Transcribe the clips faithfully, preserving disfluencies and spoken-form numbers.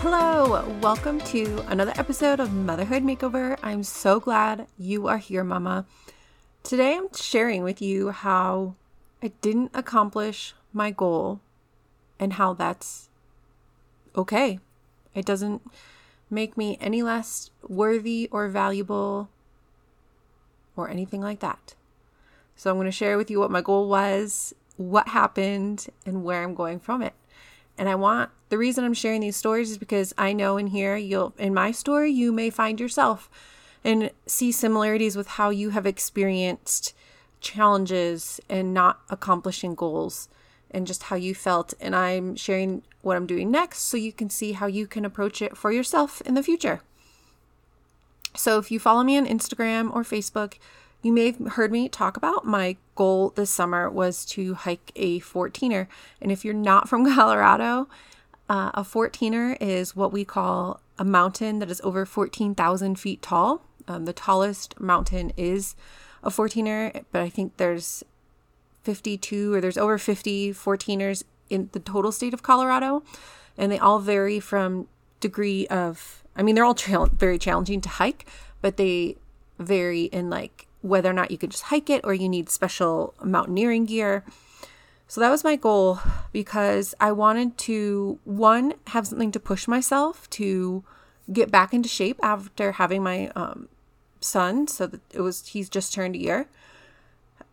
Hello, welcome to another episode of Motherhood Makeover. I'm so glad you are here, Mama. Today I'm sharing with you how I didn't accomplish my goal and how that's okay. It doesn't make me any less worthy or valuable or anything like that. So I'm going to share with you what my goal was, what happened, and where I'm going from it. And I want, the reason I'm sharing these stories is because I know in here, you'll, in my story, you may find yourself and see similarities with how you have experienced challenges and not accomplishing goals and just how you felt. And I'm sharing what I'm doing next so you can see how you can approach it for yourself in the future. So if you follow me on Instagram or Facebook, you may have heard me talk about my goal this summer was to hike a fourteener. And if you're not from Colorado, uh, a fourteener is what we call a mountain that is over fourteen thousand feet tall. Um, the tallest mountain is a fourteener, but I think there's fifty-two or there's over fifty fourteeners in the total state of Colorado. And they all vary from degree of, I mean, they're all tra- very challenging to hike, but they vary in like whether or not you could just hike it or you need special mountaineering gear. So that was my goal because I wanted to, one, have something to push myself to get back into shape after having my um, son. So that it was, he's just turned a year,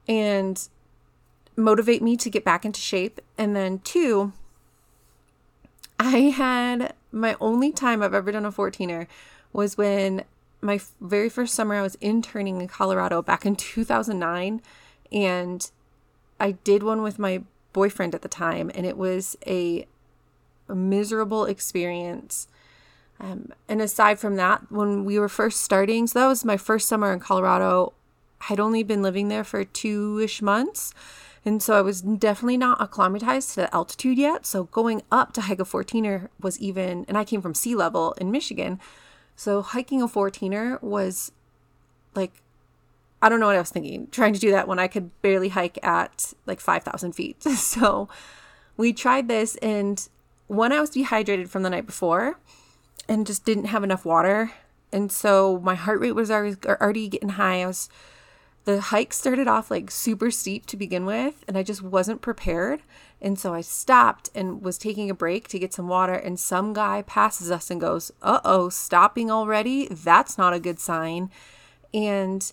and motivate me to get back into shape. And then two, I had my only time I've ever done a fourteener was when my very first summer I was interning in Colorado back in two thousand nine, and I did one with my boyfriend at the time, and it was a, a miserable experience. Um, and aside from that, when we were first starting, so that was my first summer in Colorado. I'd only been living there for two-ish months, and so I was definitely not acclimatized to the altitude yet, so going up to hike a fourteener was even, and I came from sea level in Michigan, so hiking a fourteener was like, I don't know what I was thinking, trying to do that when I could barely hike at like five thousand feet. So we tried this, and one, I was dehydrated from the night before and just didn't have enough water. And so my heart rate was already, already getting high. I was, the hike started off like super steep to begin with, and I just wasn't prepared. And so I stopped and was taking a break to get some water, and some guy passes us and goes, uh-oh, stopping already? That's not a good sign. And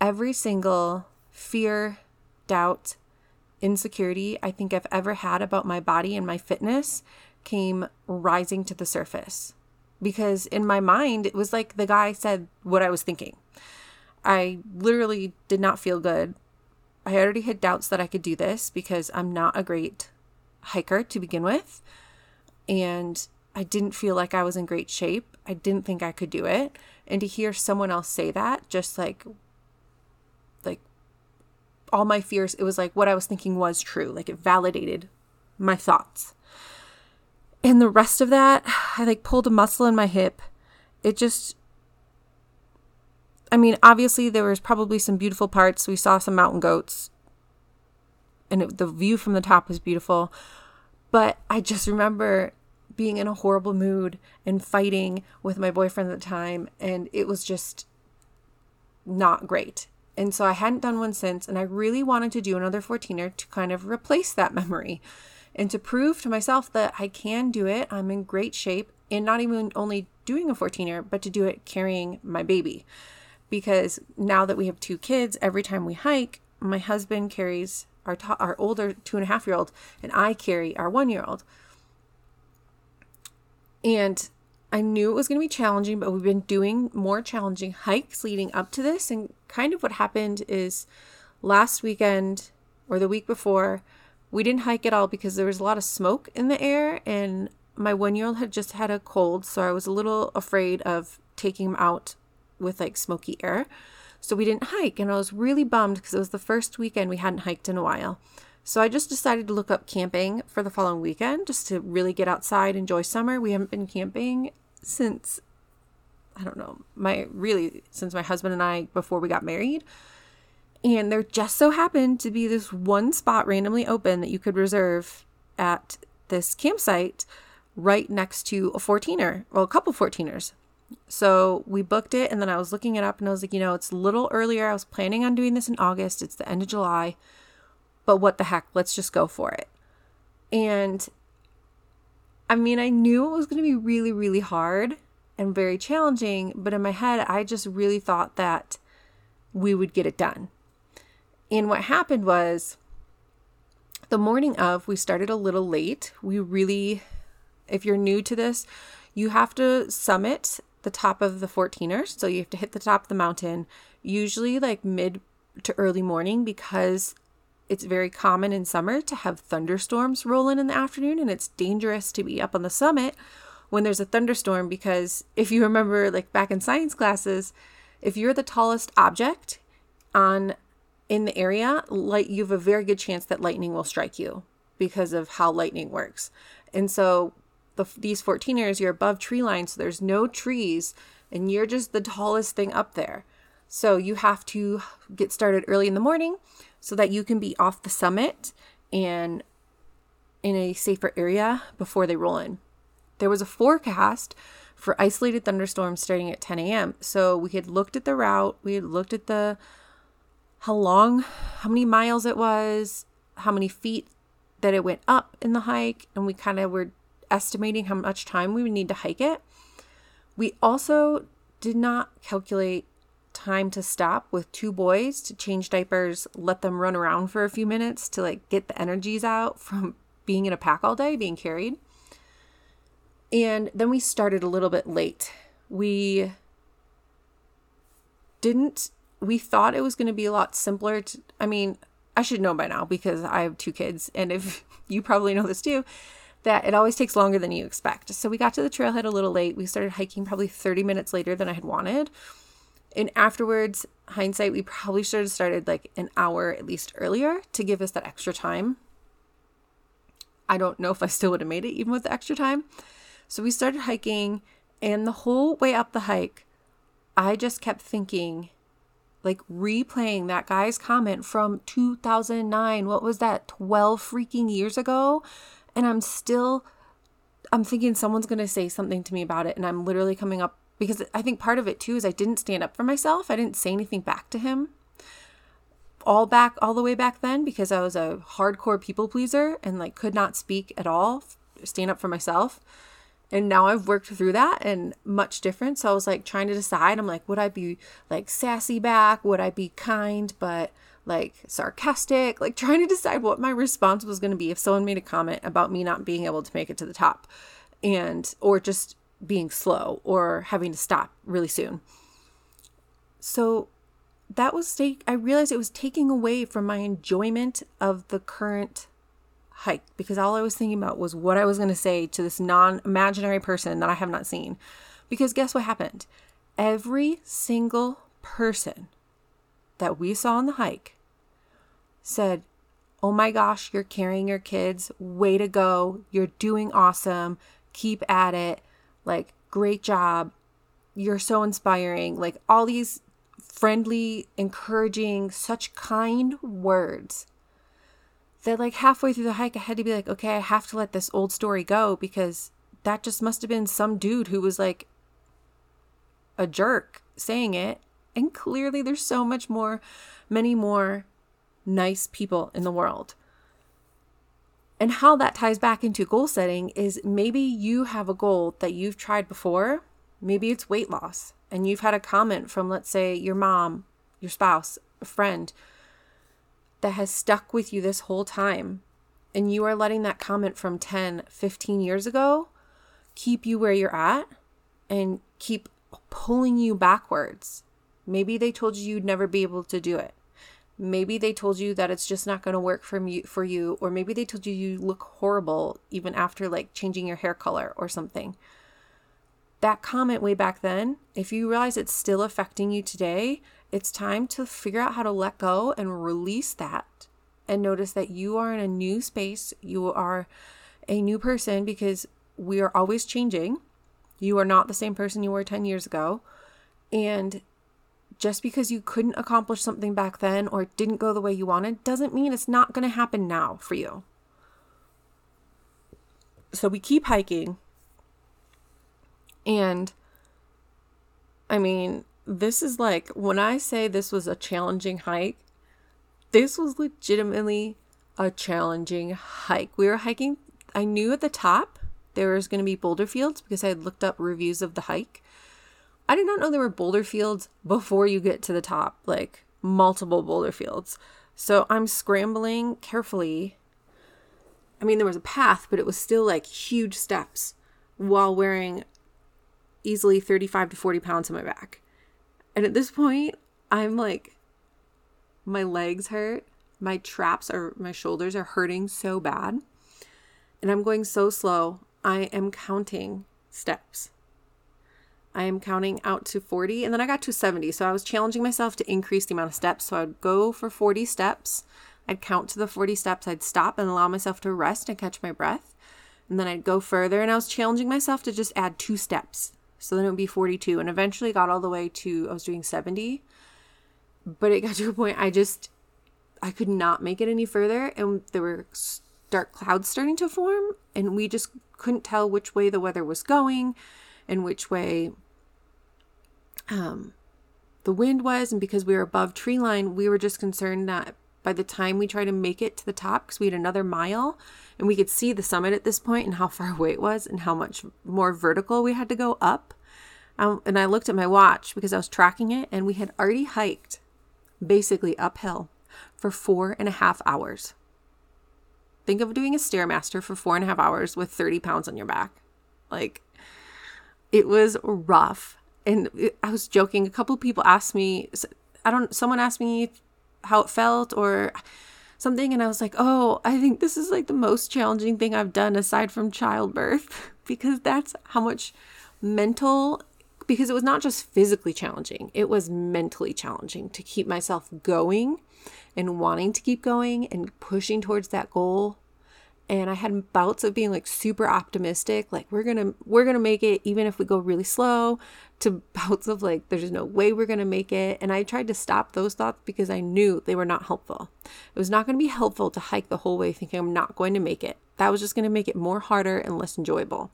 every single fear, doubt, insecurity I think I've ever had about my body and my fitness came rising to the surface. Because in my mind, it was like the guy said what I was thinking. I literally did not feel good. I already had doubts that I could do this because I'm not a great hiker to begin with. And I didn't feel like I was in great shape. I didn't think I could do it. And to hear someone else say that, just like, like all my fears, it was like what I was thinking was true. Like it validated my thoughts. And the rest of that, I like pulled a muscle in my hip. It just, I mean, obviously there was probably some beautiful parts. We saw some mountain goats, and it, the view from the top was beautiful. But I just remember being in a horrible mood and fighting with my boyfriend at the time, and it was just not great. And so I hadn't done one since, and I really wanted to do another fourteener to kind of replace that memory and to prove to myself that I can do it. I'm in great shape, and not even only doing a fourteener, but to do it carrying my baby. Because now that we have two kids, every time we hike, my husband carries our ta- our older two and a half year old, and I carry our one year old. And I knew it was going to be challenging, but we've been doing more challenging hikes leading up to this. And kind of what happened is last weekend or the week before, we didn't hike at all because there was a lot of smoke in the air, and my one year old had just had a cold, so I was a little afraid of taking him out with like smoky air. So we didn't hike, and I was really bummed because it was the first weekend we hadn't hiked in a while. So I just decided to look up camping for the following weekend just to really get outside, enjoy summer. We haven't been camping since, I don't know, my really since my husband and I, before we got married. And there just so happened to be this one spot randomly open that you could reserve at this campsite right next to a fourteener, well, a couple fourteeners. So we booked it, and then I was looking it up, and I was like, you know, it's a little earlier. I was planning on doing this in August. It's the end of July. But what the heck? Let's just go for it. And I mean, I knew it was going to be really, really hard and very challenging. But in my head, I just really thought that we would get it done. And what happened was the morning of, we started a little late. We really, if you're new to this, you have to summit the top of the fourteeners. So you have to hit the top of the mountain, usually like mid to early morning, because it's very common in summer to have thunderstorms roll in in the afternoon, and it's dangerous to be up on the summit when there's a thunderstorm, because if you remember, like back in science classes, if you're the tallest object on in the area, light, you have a very good chance that lightning will strike you because of how lightning works. And so the, these fourteeners, you're above tree line, so there's no trees, and you're just the tallest thing up there. So you have to get started early in the morning so that you can be off the summit and in a safer area before they roll in. There was a forecast for isolated thunderstorms starting at ten a.m. So we had looked at the route, we had looked at the how long, how many miles it was, how many feet that it went up in the hike, and we kind of were estimating how much time we would need to hike it. We also did not calculate time to stop with two boys to change diapers, let them run around for a few minutes to like get the energies out from being in a pack all day, being carried. And then we started a little bit late. We didn't, we thought it was going to be a lot simpler. To, I mean, I should know by now because I have two kids, and if you probably know this too, that it always takes longer than you expect. So we got to the trailhead a little late. We started hiking probably thirty minutes later than I had wanted. And afterwards, hindsight, we probably should have started like an hour at least earlier to give us that extra time. I don't know if I still would have made it even with the extra time. So we started hiking, and the whole way up the hike, I just kept thinking, like replaying that guy's comment from two thousand nine. What was that? twelve freaking years ago. And I'm still, I'm thinking someone's going to say something to me about it. And I'm literally coming up. Because I think part of it, too, is I didn't stand up for myself. I didn't say anything back to him all back, all the way back then, because I was a hardcore people pleaser and, like, could not speak at all, stand up for myself. And now I've worked through that and much different. So I was, like, trying to decide. I'm like, would I be, like, sassy back? Would I be kind but, like, sarcastic? Like, trying to decide what my response was going to be if someone made a comment about me not being able to make it to the top and or just being slow or having to stop really soon. So that was, take, I realized it was taking away from my enjoyment of the current hike, because all I was thinking about was what I was going to say to this non-imaginary person that I have not seen. Because guess what happened? Every single person that we saw on the hike said, "Oh my gosh, you're carrying your kids. Way to go. You're doing awesome. Keep at it. Like, great job. You're so inspiring." Like, all these friendly, encouraging, such kind words that, like, halfway through the hike, I had to be like, okay, I have to let this old story go, because that just must have been some dude who was like a jerk saying it. And clearly there's so much more, many more nice people in the world. And how that ties back into goal setting is maybe you have a goal that you've tried before. Maybe it's weight loss, and you've had a comment from, let's say, your mom, your spouse, a friend that has stuck with you this whole time. And you are letting that comment from ten, fifteen years ago keep you where you're at and keep pulling you backwards. Maybe they told you you'd never be able to do it. Maybe they told you that it's just not going to work for you, for you, or maybe they told you you look horrible even after like changing your hair color or something. that comment way back then, if you realize it's still affecting you today, it's time to figure out how to let go and release that and notice that you are in a new space. You are a new person because we are always changing. You are not the same person you were ten years ago. And just because you couldn't accomplish something back then or it didn't go the way you wanted doesn't mean it's not going to happen now for you. So we keep hiking. And I mean, this is like, when I say this was a challenging hike, this was legitimately a challenging hike. We were hiking, I knew at the top there was going to be boulder fields because I had looked up reviews of the hike. I did not know there were boulder fields before you get to the top, like multiple boulder fields. So I'm scrambling carefully. I mean, there was a path, but it was still like huge steps while wearing easily thirty-five to forty pounds on my back. And at this point, I'm like, my legs hurt. My traps are, my shoulders are hurting so bad. And I'm going so slow. I am counting steps. I am counting out to forty. And then I got to seventy. So I was challenging myself to increase the amount of steps. So I'd go for forty steps. I'd count to the forty steps. I'd stop and allow myself to rest and catch my breath. And then I'd go further. And I was challenging myself to just add two steps. So then it would be forty-two, and eventually got all the way to, I was doing seventy, but it got to a point I just, I could not make it any further. And there were dark clouds starting to form, and we just couldn't tell which way the weather was going and which way um, the wind was. And because we were above tree line, we were just concerned that by the time we tried to make it to the top, because we had another mile and we could see the summit at this point and how far away it was and how much more vertical we had to go up. Um, and I looked at my watch because I was tracking it, and we had already hiked basically uphill for four and a half hours. Think of doing a Stairmaster for four and a half hours with thirty pounds on your back. Like, it was rough. And it, I was joking. A couple of people asked me, I don't, someone asked me how it felt or something, and I was like, oh, I think this is like the most challenging thing I've done aside from childbirth, because that's how much mental, because it was not just physically challenging, it was mentally challenging to keep myself going and wanting to keep going and pushing towards that goal. And I had bouts of being like super optimistic, like we're gonna we're gonna make it even if we go really slow, to bouts of like there's no way we're gonna make it. And I tried to stop those thoughts because I knew they were not helpful. It was not gonna be helpful to hike the whole way thinking I'm not going to make it. That was just gonna make it more harder and less enjoyable.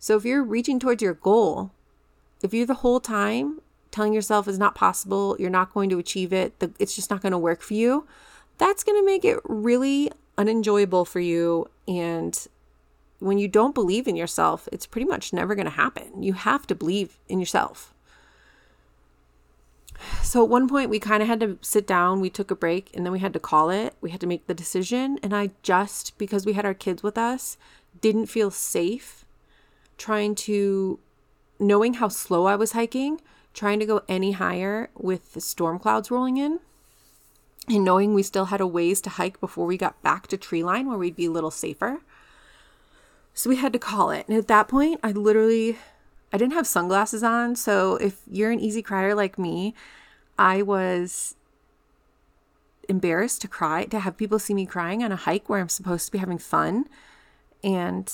So if you're reaching towards your goal, if you're the whole time telling yourself it's not possible, you're not going to achieve it, it's just not gonna work for you, that's gonna make it really unenjoyable for you. And when you don't believe in yourself, it's pretty much never going to happen. You have to believe in yourself. So at one point we kind of had to sit down, we took a break, and then we had to call it. We had to make the decision. And I just, because we had our kids with us, didn't feel safe trying to, knowing how slow I was hiking, trying to go any higher with the storm clouds rolling in. And knowing we still had a ways to hike before we got back to tree line where we'd be a little safer. So we had to call it. And at that point, I literally, I didn't have sunglasses on. So if you're an easy crier like me, I was embarrassed to cry, to have people see me crying on a hike where I'm supposed to be having fun. And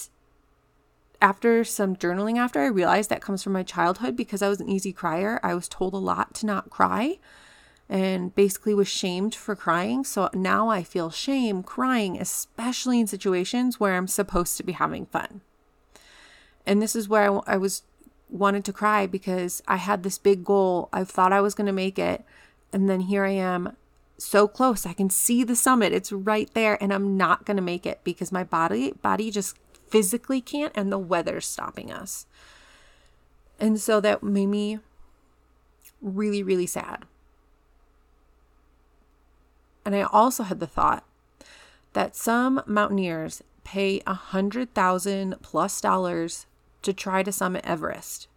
after some journaling after, I realized that comes from my childhood because I was an easy crier. I was told a lot to not cry. And basically was shamed for crying. So now I feel shame crying, especially in situations where I'm supposed to be having fun. And this is where I, I was wanted to cry because I had this big goal. I thought I was going to make it. And then here I am so close. I can see the summit. It's right there. And I'm not going to make it because my body, body just physically can't. And the weather's stopping us. And so that made me really, really sad. And I also had the thought that some mountaineers pay a hundred thousand plus dollars to try to summit Everest,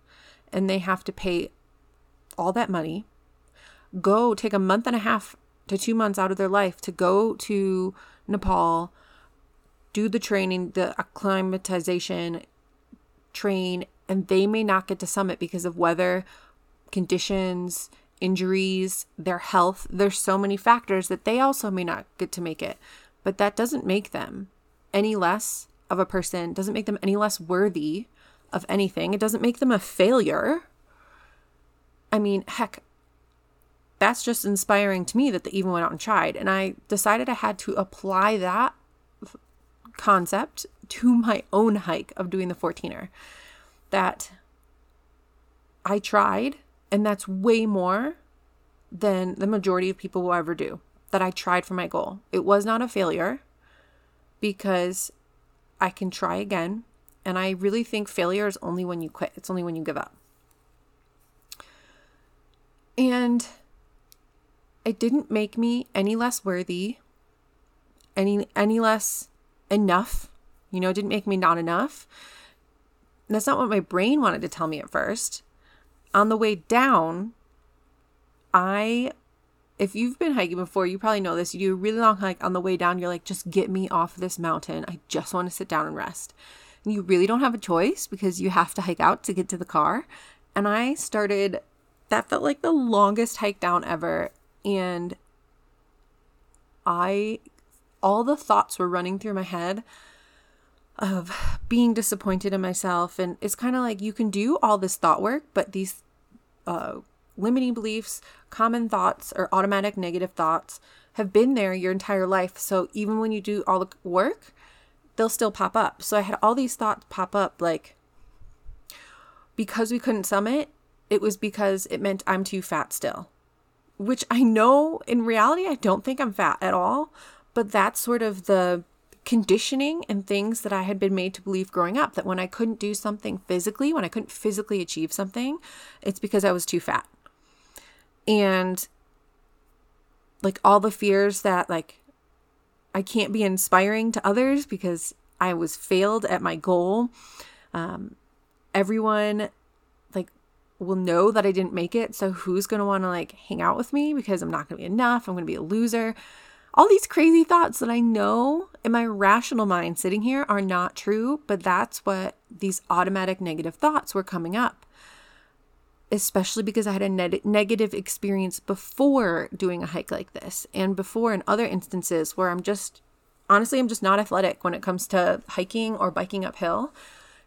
and they have to pay all that money, go take a month and a half to two months out of their life to go to Nepal, do the training, the acclimatization, train, and they may not get to summit because of weather conditions, injuries, their health. There's so many factors that they also may not get to make it, but that doesn't make them any less of a person, doesn't make them any less worthy of anything. It doesn't make them a failure. I mean, heck, that's just inspiring to me that they even went out and tried. And I decided I had to apply that f- concept to my own hike of doing the fourteener, that I tried, and that's way more than the majority of people will ever do, that I tried for my goal. It was not a failure because I can try again. And I really think failure is only when you quit. It's only when you give up. And it didn't make me any less worthy, any any less enough. You know, it didn't make me not enough. That's not what my brain wanted to tell me at first. On the way down, I, if you've been hiking before, you probably know this. You do a really long hike. On the way down, you're like, just get me off this mountain. I just want to sit down and rest. And you really don't have a choice because you have to hike out to get to the car. And I started, that felt like the longest hike down ever. And I, all the thoughts were running through my head of being disappointed in myself. And it's kind of like, you can do all this thought work, but these uh, limiting beliefs, common thoughts, or automatic negative thoughts have been there your entire life. So even when you do all the work, they'll still pop up. So I had all these thoughts pop up, like, because we couldn't summit, it was because it meant I'm too fat still, which I know in reality, I don't think I'm fat at all, but that's sort of the conditioning and things that I had been made to believe growing up, that when I couldn't do something physically, when I couldn't physically achieve something, it's because I was too fat. And like all the fears that like I can't be inspiring to others because I was failed at my goal. Um, everyone like will know that I didn't make it. So who's going to want to like hang out with me because I'm not going to be enough. I'm going to be a loser. All these crazy thoughts that I know in my rational mind sitting here are not true, but that's what these automatic negative thoughts were coming up, especially because I had a ne- negative experience before doing a hike like this and before in other instances where I'm just, honestly, I'm just not athletic when it comes to hiking or biking uphill.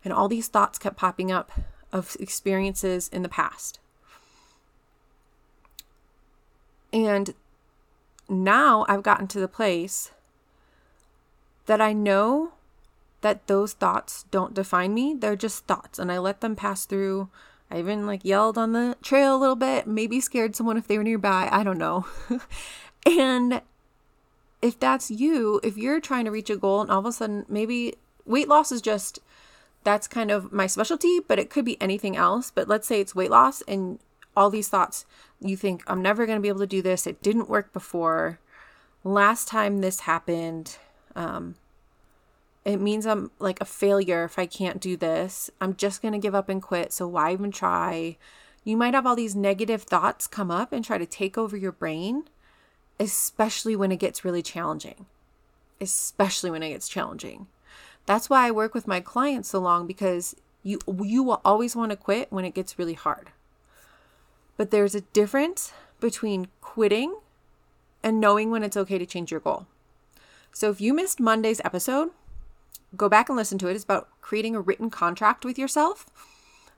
And all these thoughts kept popping up of experiences in the past. And now I've gotten to the place that I know that those thoughts don't define me. They're just thoughts and I let them pass through. I even like yelled on the trail a little bit, maybe scared someone if they were nearby. I don't know. And if that's you, if you're trying to reach a goal and all of a sudden maybe weight loss is just, that's kind of my specialty, but it could be anything else. But let's say it's weight loss and all these thoughts, you think, I'm never going to be able to do this. It didn't work before. Last time this happened, um, it means I'm like a failure if I can't do this. I'm just going to give up and quit. So why even try? You might have all these negative thoughts come up and try to take over your brain, especially when it gets really challenging, especially when it gets challenging. That's why I work with my clients so long, because you, you will always want to quit when it gets really hard. But there's a difference between quitting and knowing when it's okay to change your goal. So if you missed Monday's episode, go back and listen to it. It's about creating a written contract with yourself.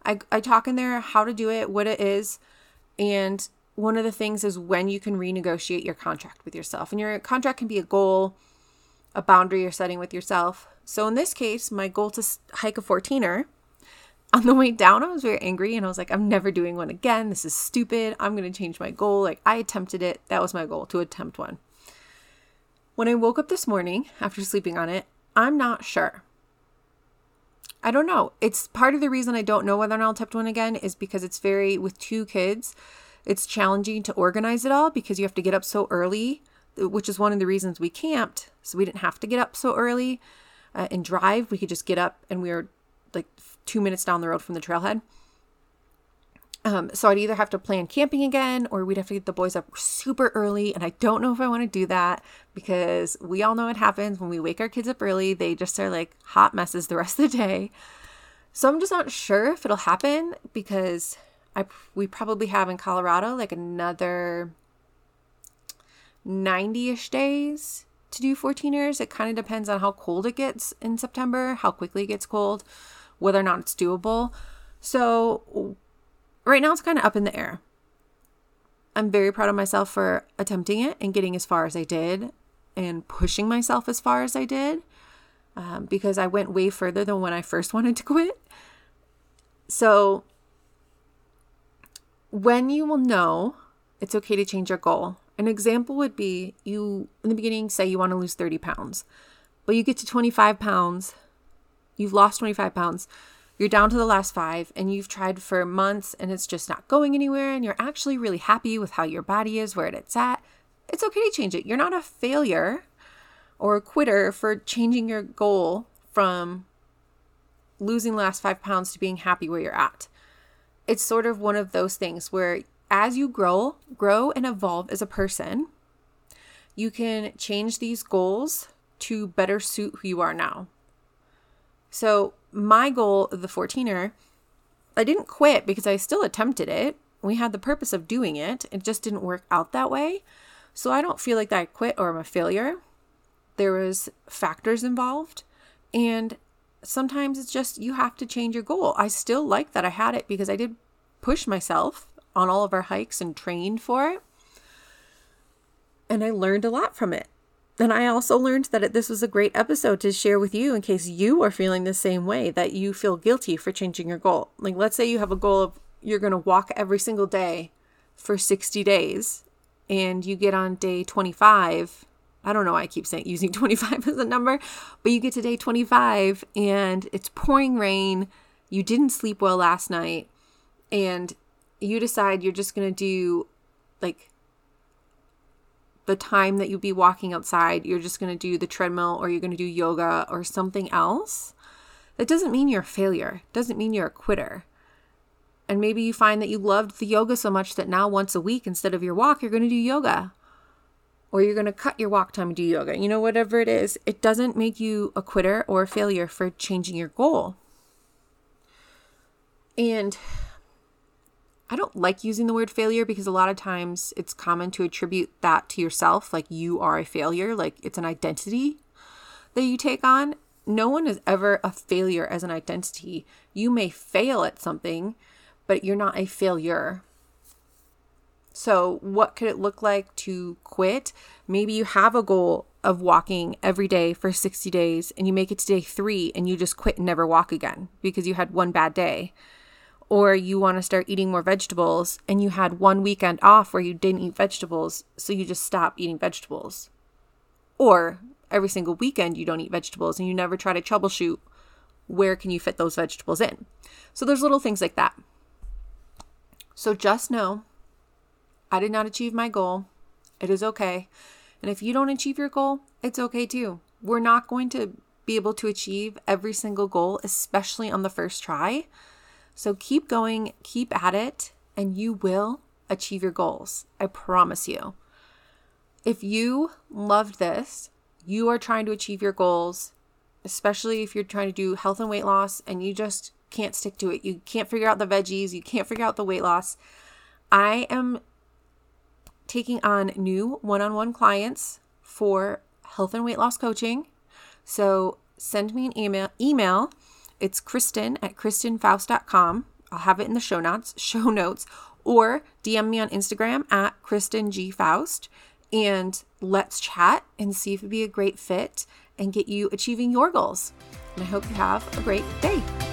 I, I talk in there how to do it, what it is. And one of the things is when you can renegotiate your contract with yourself. And your contract can be a goal, a boundary you're setting with yourself. So in this case, my goal to hike a fourteener, on the way down, I was very angry and I was like, I'm never doing one again. This is stupid. I'm going to change my goal. Like I attempted it. That was my goal, to attempt one. When I woke up this morning after sleeping on it, I'm not sure. I don't know. It's part of the reason I don't know whether or not I'll attempt one again is because it's very, with two kids, it's challenging to organize it all because you have to get up so early, which is one of the reasons we camped. So we didn't have to get up so early uh, and drive. We could just get up and we were like two minutes down the road from the trailhead. Um, so I'd either have to plan camping again or we'd have to get the boys up super early. And I don't know if I want to do that because we all know what happens when we wake our kids up early. They just are like hot messes the rest of the day. So I'm just not sure if it'll happen because I we probably have in Colorado like another ninety-ish days to do fourteeners. It kind of depends on how cold it gets in September, how quickly it gets cold, whether or not it's doable. So right now it's kind of up in the air. I'm very proud of myself for attempting it and getting as far as I did and pushing myself as far as I did um, because I went way further than when I first wanted to quit. So when you will know it's okay to change your goal. An example would be you, in the beginning, say you want to lose thirty pounds, but you get to twenty-five pounds, you've lost twenty-five pounds, you're down to the last five, and you've tried for months and it's just not going anywhere, and you're actually really happy with how your body is, where it's at. It's okay to change it. You're not a failure or a quitter for changing your goal from losing the last five pounds to being happy where you're at. It's sort of one of those things where as you grow, grow and evolve as a person, you can change these goals to better suit who you are now. So my goal, the fourteener, I didn't quit because I still attempted it. We had the purpose of doing it. It just didn't work out that way. So I don't feel like that I quit or I'm a failure. There was factors involved. And sometimes it's just you have to change your goal. I still like that I had it because I did push myself on all of our hikes and trained for it. And I learned a lot from it. And I also learned that it, this was a great episode to share with you in case you are feeling the same way, that you feel guilty for changing your goal. Like, let's say you have a goal of you're going to walk every single day for sixty days and you get on day twenty-five. I don't know why I keep saying using twenty-five as a number, but you get to day twenty-five and it's pouring rain. You didn't sleep well last night and you decide you're just going to do like the time that you'll be walking outside. You're just going to do the treadmill or you're going to do yoga or something else. That doesn't mean you're a failure. Doesn't mean you're a quitter. And maybe you find that you loved the yoga so much that now once a week, instead of your walk, you're going to do yoga or you're going to cut your walk time and do yoga. You know, whatever it is, it doesn't make you a quitter or a failure for changing your goal. And I don't like using the word failure because a lot of times it's common to attribute that to yourself, like you are a failure, like it's an identity that you take on. No one is ever a failure as an identity. You may fail at something, but you're not a failure. So what could it look like to quit? Maybe you have a goal of walking every day for sixty days and you make it to day three and you just quit and never walk again because you had one bad day. Or you want to start eating more vegetables and you had one weekend off where you didn't eat vegetables, so you just stop eating vegetables. Or every single weekend you don't eat vegetables and you never try to troubleshoot where can you fit those vegetables in. So there's little things like that. So just know, I did not achieve my goal. It is okay. And if you don't achieve your goal, it's okay too. We're not going to be able to achieve every single goal, especially on the first try. So keep going, keep at it, and you will achieve your goals. I promise you. If you loved this, you are trying to achieve your goals, especially if you're trying to do health and weight loss and you just can't stick to it. You can't figure out the veggies. You can't figure out the weight loss. I am taking on new one-on-one clients for health and weight loss coaching. So send me an email, email It's kristin at kristin foust dot com. I'll have it in the show notes, show notes, or D M me on Instagram at kristin g foust and let's chat and see if it'd be a great fit and get you achieving your goals. And I hope you have a great day.